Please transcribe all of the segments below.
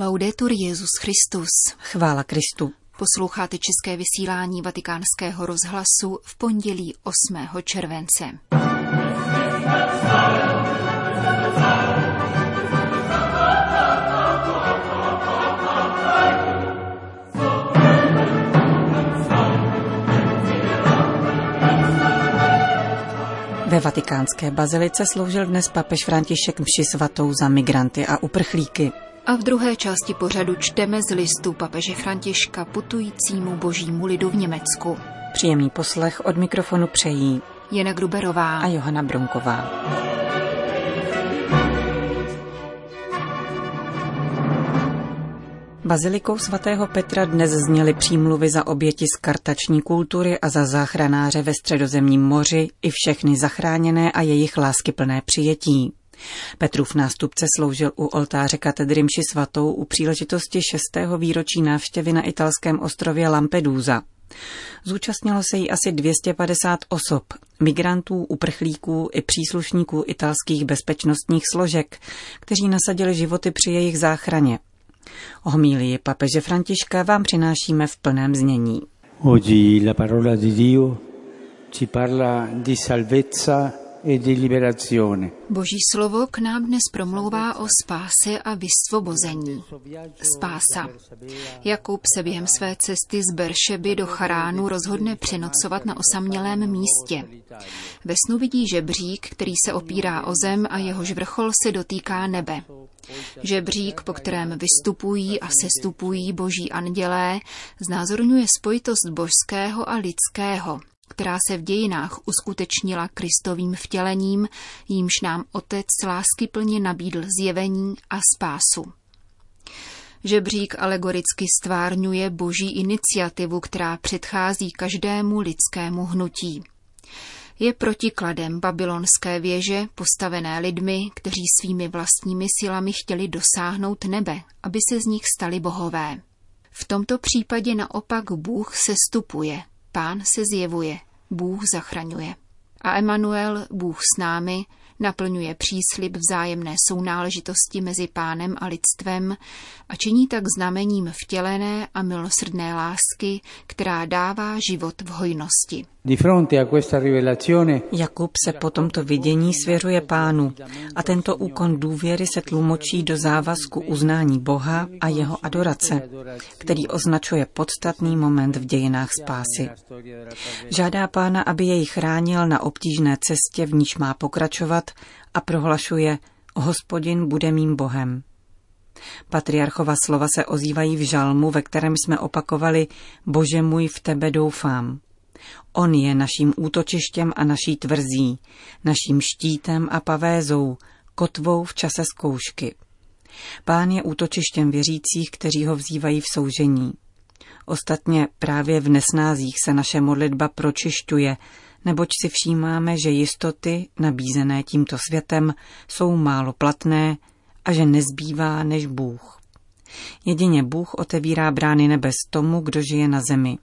Laudetur Jesus Christus. Chvála Kristu. Posloucháte české vysílání Vatikánského rozhlasu v pondělí 8. července. Ve vatikánské bazilice sloužil dnes papež František mši svatou za migranty a uprchlíky. A v druhé části pořadu čteme z listu papeže Františka putujícímu božímu lidu v Německu. Příjemný poslech od mikrofonu přejí Jana Gruberová a Johana Brunková. Bazilikou svatého Petra dnes zněly přímluvy za oběti skartační kultury a za záchranáře ve Středozemním moři i všechny zachráněné a jejich láskyplné přijetí. Petrův nástupce sloužil u oltáře katedry mši svatou u příležitosti 6. výročí návštěvy na italském ostrově Lampedusa. Zúčastnilo se jí asi 250 osob, migrantů, uprchlíků i příslušníků italských bezpečnostních složek, kteří nasadili životy při jejich záchraně. Homílii papeže Františka vám přinášíme v plném znění. Oggi la parola di Dio ci parla di salvezza e di liberazione. Boží slovo k nám dnes promlouvá o spáse a vysvobození. Spása. Jakub se během své cesty z Beršeby do Charánu rozhodne přenocovat na osamělém místě. Ve snu vidí žebřík, který se opírá o zem a jehož vrchol se dotýká nebe. Žebřík, po kterém vystupují a sestupují boží andělé, znázorňuje spojitost božského a lidského, která se v dějinách uskutečnila Kristovým vtělením, jímž nám Otec láskyplně nabídl zjevení a spásu. Žebřík alegoricky stvárňuje boží iniciativu, která předchází každému lidskému hnutí. Je protikladem babylonské věže, postavené lidmi, kteří svými vlastními silami chtěli dosáhnout nebe, aby se z nich stali bohové. V tomto případě naopak Bůh sestupuje, Pán se zjevuje, Bůh zachraňuje. A Emanuel, Bůh s námi, naplňuje příslib vzájemné sounáležitosti mezi Pánem a lidstvem a činí tak znamením vtělené a milosrdné lásky, která dává život v hojnosti. Jakub se po tomto vidění svěřuje Pánu a tento úkon důvěry se tlumočí do závazku uznání Boha a jeho adorace, který označuje podstatný moment v dějinách spásy. Žádá Pána, aby jej chránil na obtížné cestě, v níž má pokračovat, a prohlašuje: Hospodin bude mým Bohem. Patriarchova slova se ozývají v žalmu, ve kterém jsme opakovali: Bože můj, v tebe doufám. On je naším útočištěm a naší tvrzí, naším štítem a pavézou, kotvou v čase zkoušky. Pán je útočištěm věřících, kteří ho vzývají v soužení. Ostatně právě v nesnázích se naše modlitba pročišťuje, neboť si všímáme, že jistoty nabízené tímto světem jsou málo platné a že nezbývá než Bůh. Jedině Bůh otevírá brány nebes tomu, kdo žije na zemi.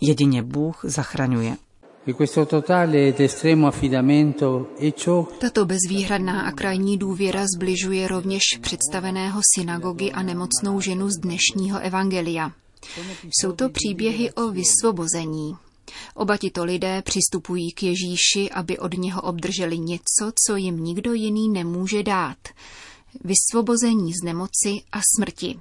Jedině Bůh zachraňuje. Tato bezvýhradná a krajní důvěra zbližuje rovněž představeného synagogy a nemocnou ženu z dnešního evangelia. Jsou to příběhy o vysvobození. Oba tito lidé přistupují k Ježíši, aby od něho obdrželi něco, co jim nikdo jiný nemůže dát. Vysvobození z nemoci a smrti.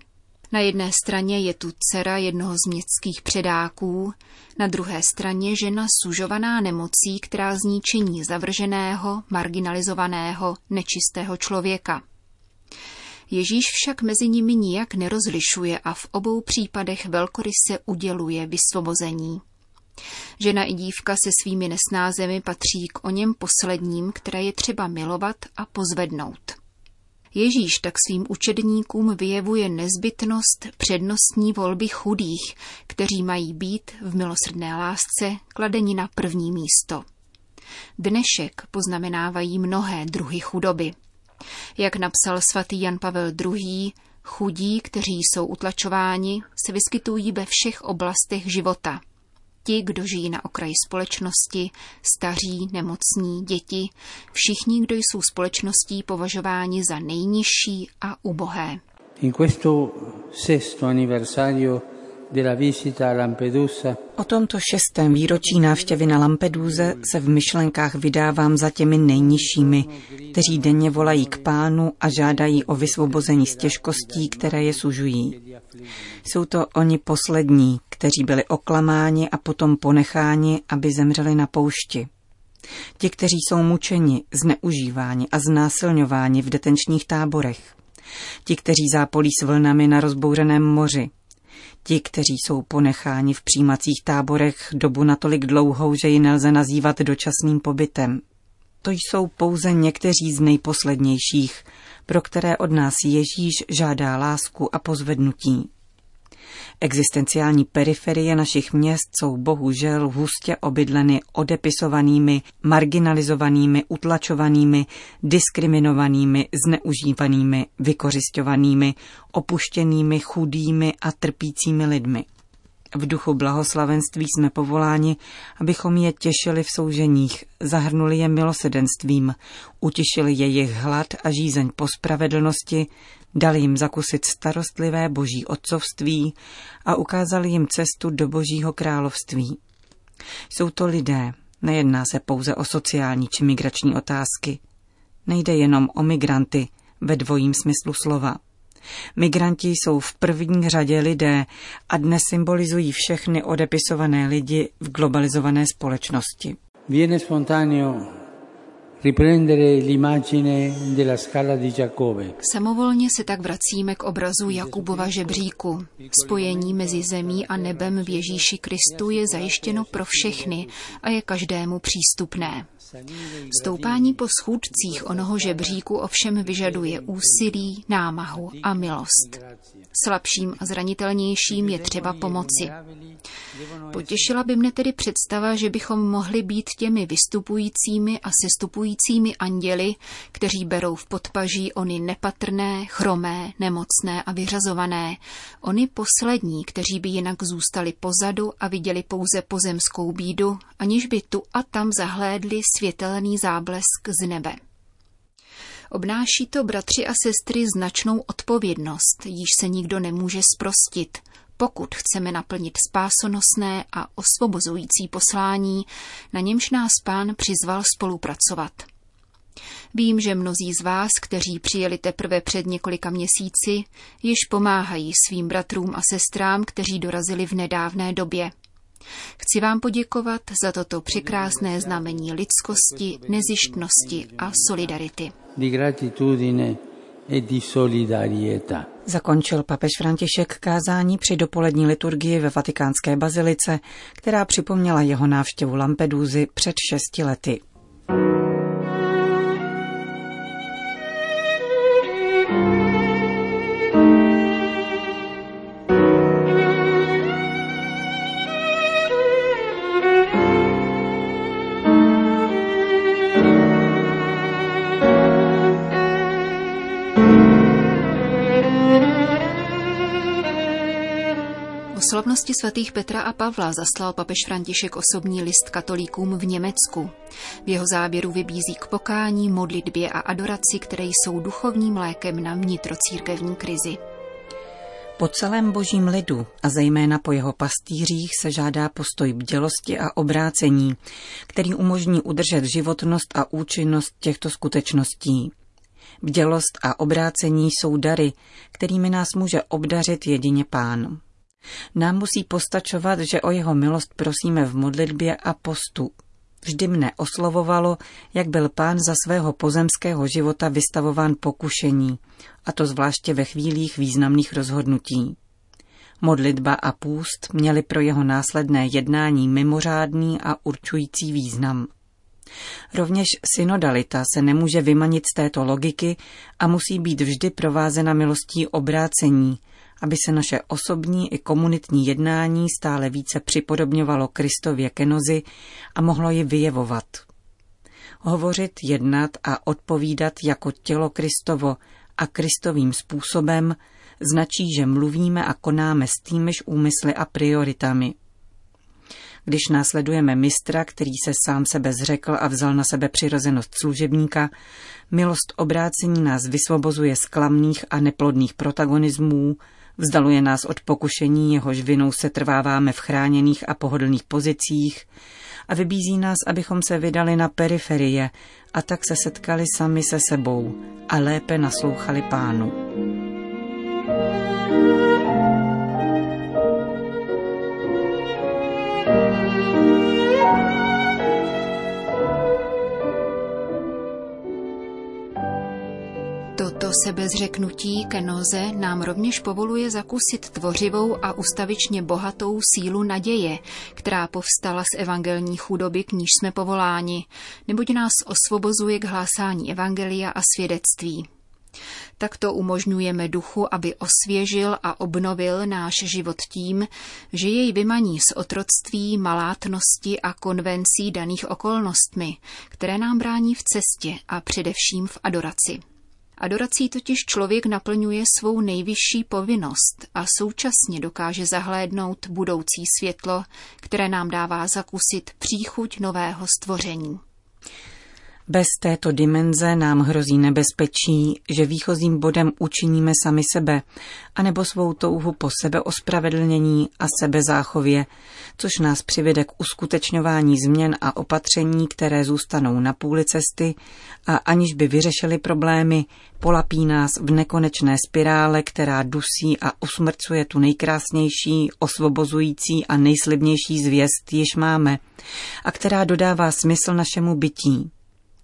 Na jedné straně je tu dcera jednoho z městských předáků, na druhé straně žena sužovaná nemocí, která zničení zavrženého, marginalizovaného, nečistého člověka. Ježíš však mezi nimi nijak nerozlišuje a v obou případech velkoryse uděluje vysvobození. Žena i dívka se svými nesnázemi patří k oněm posledním, které je třeba milovat a pozvednout. Ježíš tak svým učedníkům vyjevuje nezbytnost přednostní volby chudých, kteří mají být v milosrdné lásce kladeni na první místo. Dnešek poznamenávají mnohé druhy chudoby. Jak napsal svatý Jan Pavel II., chudí, kteří jsou utlačováni, se vyskytují ve všech oblastech života. Ti, kdo žijí na okraji společnosti, staří, nemocní, děti, všichni, kdo jsou společností považováni za nejnižší a ubohé. O tomto 6. výročí návštěvy na Lampeduze se v myšlenkách vydávám za těmi nejnižšími, kteří denně volají k Pánu a žádají o vysvobození z těžkostí, které je sužují. Jsou to oni poslední, kteří byli oklamáni a potom ponecháni, aby zemřeli na poušti. Ti, kteří jsou mučeni, zneužíváni a znásilňováni v detenčních táborech. Ti, kteří zápolí s vlnami na rozbouřeném moři. Ti, kteří jsou ponecháni v přijímacích táborech dobu natolik dlouhou, že ji nelze nazývat dočasným pobytem. To jsou pouze někteří z nejposlednějších, pro které od nás Ježíš žádá lásku a pozvednutí. Existenciální periferie našich měst jsou bohužel hustě obydleny odepisovanými, marginalizovanými, utlačovanými, diskriminovanými, zneužívanými, vykořisťovanými, opuštěnými, chudými a trpícími lidmi. V duchu blahoslavenství jsme povoláni, abychom je těšili v souženích, zahrnuli je milosedenstvím, utišili jejich hlad a žízeň po spravedlnosti, dali jim zakusit starostlivé boží otcovství a ukázali jim cestu do božího království. Jsou to lidé, nejedná se pouze o sociální či migrační otázky. Nejde jenom o migranty ve dvojím smyslu slova. Migranti jsou v první řadě lidé a dnes symbolizují všechny odepisované lidi v globalizované společnosti. Viene spontaneo riprendere l'immagine della scala di Giacobbe. Samovolně se tak vracíme k obrazu Jakubova žebříku. Spojení mezi zemí a nebem v Ježíši Kristu je zajištěno pro všechny a je každému přístupné. Stoupání po schůdcích onoho žebříku ovšem vyžaduje úsilí, námahu a milost. Slabším a zranitelnějším je třeba pomoci. Potěšila by mne tedy představa, že bychom mohli být těmi vystupujícími a sestupujícími anděli, kteří berou v podpaží ony nepatrné, chromé, nemocné a vyřazované, ony poslední, kteří by jinak zůstali pozadu a viděli pouze pozemskou bídu, aniž by tu a tam zahlédli světelný záblesk z nebe. Obnáší to, bratři a sestry, značnou odpovědnost, již se nikdo nemůže zprostit, pokud chceme naplnit spásonosné a osvobozující poslání, na němž nás Pán přizval spolupracovat. Vím, že mnozí z vás, kteří přijeli teprve před několika měsíci, již pomáhají svým bratrům a sestrám, kteří dorazili v nedávné době. Chci vám poděkovat za toto překrásné znamení lidskosti, nezištnosti a solidarity. Zakončil papež František kázání při dopolední liturgii ve Vatikánské bazilice, která připomněla jeho návštěvu Lampedusy před 6 lety. Slavnosti svatých Petra a Pavla zaslal papež František osobní list katolíkům v Německu. V jeho závěru vybízí k pokání, modlitbě a adoraci, které jsou duchovním lékem na vnitrocírkevní krizi. Po celém božím lidu a zejména po jeho pastýřích se žádá postoj bdělosti a obrácení, který umožní udržet životnost a účinnost těchto skutečností. Bdělost a obrácení jsou dary, kterými nás může obdařit jedině Pán. Nám musí postačovat, že o jeho milost prosíme v modlitbě a postu. Vždy mne oslovovalo, jak byl Pán za svého pozemského života vystavován pokušení, a to zvláště ve chvílích významných rozhodnutí. Modlitba a půst měly pro jeho následné jednání mimořádný a určující význam. Rovněž synodalita se nemůže vymanit z této logiky a musí být vždy provázena milostí obrácení, aby se naše osobní i komunitní jednání stále více připodobňovalo Kristově kenozi a mohlo ji vyjevovat. Hovořit, jednat a odpovídat jako tělo Kristovo a Kristovým způsobem značí, že mluvíme a konáme s týmiž úmysly a prioritami. Když následujeme mistra, který se sám sebe zřekl a vzal na sebe přirozenost služebníka, milost obrácení nás vysvobozuje z klamných a neplodných protagonismů, Vzdaluje nás od pokušení, jehož vinou se trváváme v chráněných a pohodlných pozicích, a vybízí nás, abychom se vydali na periferie a tak se setkali sami se sebou a lépe naslouchali Pánu. Toto sebezřeknutí kenoze nám rovněž povoluje zakusit tvořivou a ustavičně bohatou sílu naděje, která povstala z evangelní chudoby, k níž jsme povoláni, neboť nás osvobozuje k hlásání evangelia a svědectví. Takto umožňujeme duchu, aby osvěžil a obnovil náš život tím, že jej vymaní z otroctví, malátnosti a konvencí daných okolnostmi, které nám brání v cestě a především v adoraci. Adorací totiž člověk naplňuje svou nejvyšší povinnost a současně dokáže zahlédnout budoucí světlo, které nám dává zakusit příchuť nového stvoření. Bez této dimenze nám hrozí nebezpečí, že výchozím bodem učiníme sami sebe, anebo svou touhu po sebeospravedlnění a sebezáchově, což nás přivede k uskutečňování změn a opatření, které zůstanou na půli cesty a aniž by vyřešili problémy, polapí nás v nekonečné spirále, která dusí a usmrcuje tu nejkrásnější, osvobozující a nejslibnější zvěst, již máme, a která dodává smysl našemu bytí.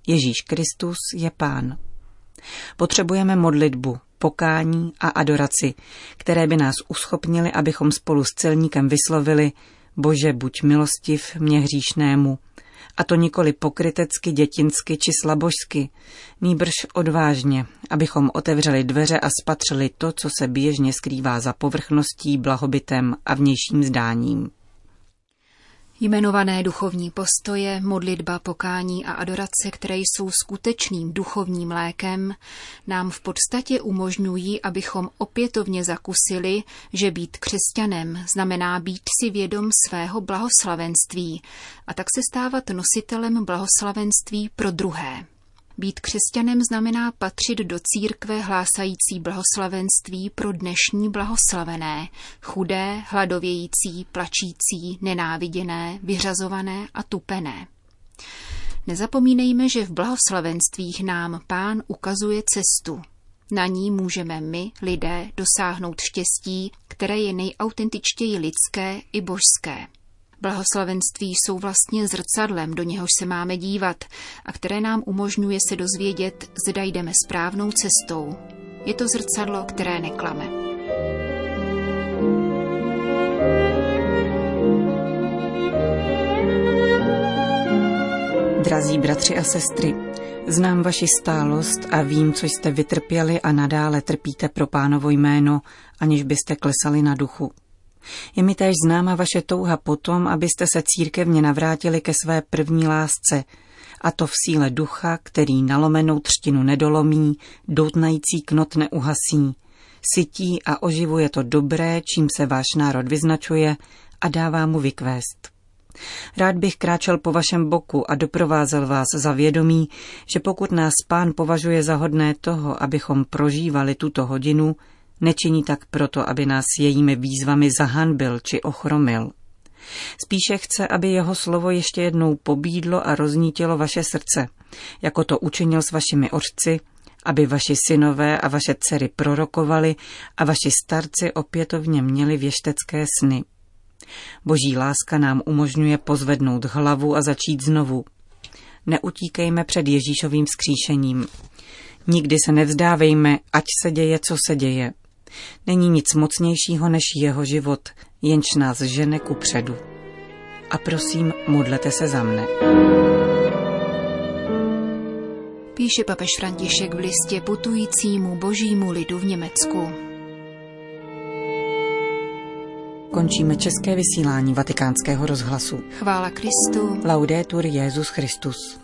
Ježíš Kristus je Pán. Potřebujeme modlitbu, pokání a adoraci, které by nás uschopnily, abychom spolu s celníkem vyslovili: Bože, buď milostiv mě hříšnému. A to nikoli pokrytecky, dětinsky či slabožsky, nýbrž odvážně, abychom otevřeli dveře a spatřili to, co se běžně skrývá za povrchností, blahobytem a vnějším zdáním. Jmenované duchovní postoje, modlitba, pokání a adorace, které jsou skutečným duchovním lékem, nám v podstatě umožňují, abychom opětovně zakusili, že být křesťanem znamená být si vědom svého blahoslavenství a tak se stávat nositelem blahoslavenství pro druhé. Být křesťanem znamená patřit do církve hlásající blahoslavenství pro dnešní blahoslavené, chudé, hladovějící, plačící, nenáviděné, vyřazované a tupené. Nezapomínejme, že v blahoslavenstvích nám Pán ukazuje cestu. Na ní můžeme my, lidé, dosáhnout štěstí, které je nejautentičtěji lidské i božské. Blahoslavenství jsou vlastně zrcadlem, do něhož se máme dívat a které nám umožňuje se dozvědět, zda jdeme správnou cestou. Je to zrcadlo, které neklame. Drazí bratři a sestry, znám vaši stálost a vím, co jste vytrpěli a nadále trpíte pro Pánovo jméno, aniž byste klesali na duchu. Je mi též známa vaše touha potom, abyste se církevně navrátili ke své první lásce, a to v síle ducha, který nalomenou třtinu nedolomí, doutnající knot neuhasí, sytí a oživuje to dobré, čím se váš národ vyznačuje, a dává mu vykvést. Rád bych kráčel po vašem boku a doprovázel vás za vědomí, že pokud nás Pán považuje za hodné toho, abychom prožívali tuto hodinu, nečiní tak proto, aby nás jejími výzvami zahanbil či ochromil. Spíše chce, aby jeho slovo ještě jednou pobídlo a roznítilo vaše srdce, jako to učinil s vašimi otci, aby vaši synové a vaše dcery prorokovali a vaši starci opětovně měli věštecké sny. Boží láska nám umožňuje pozvednout hlavu a začít znovu. Neutíkejme před Ježíšovým vzkříšením. Nikdy se nevzdávejme, ať se děje, co se děje. Není nic mocnějšího než jeho život, jenž nás žene kupředu. A prosím, modlete se za mne. Píše papež František v listě putujícímu božímu lidu v Německu. Končíme české vysílání Vatikánského rozhlasu. Chvála Kristu. Laudetur Jesus Christus.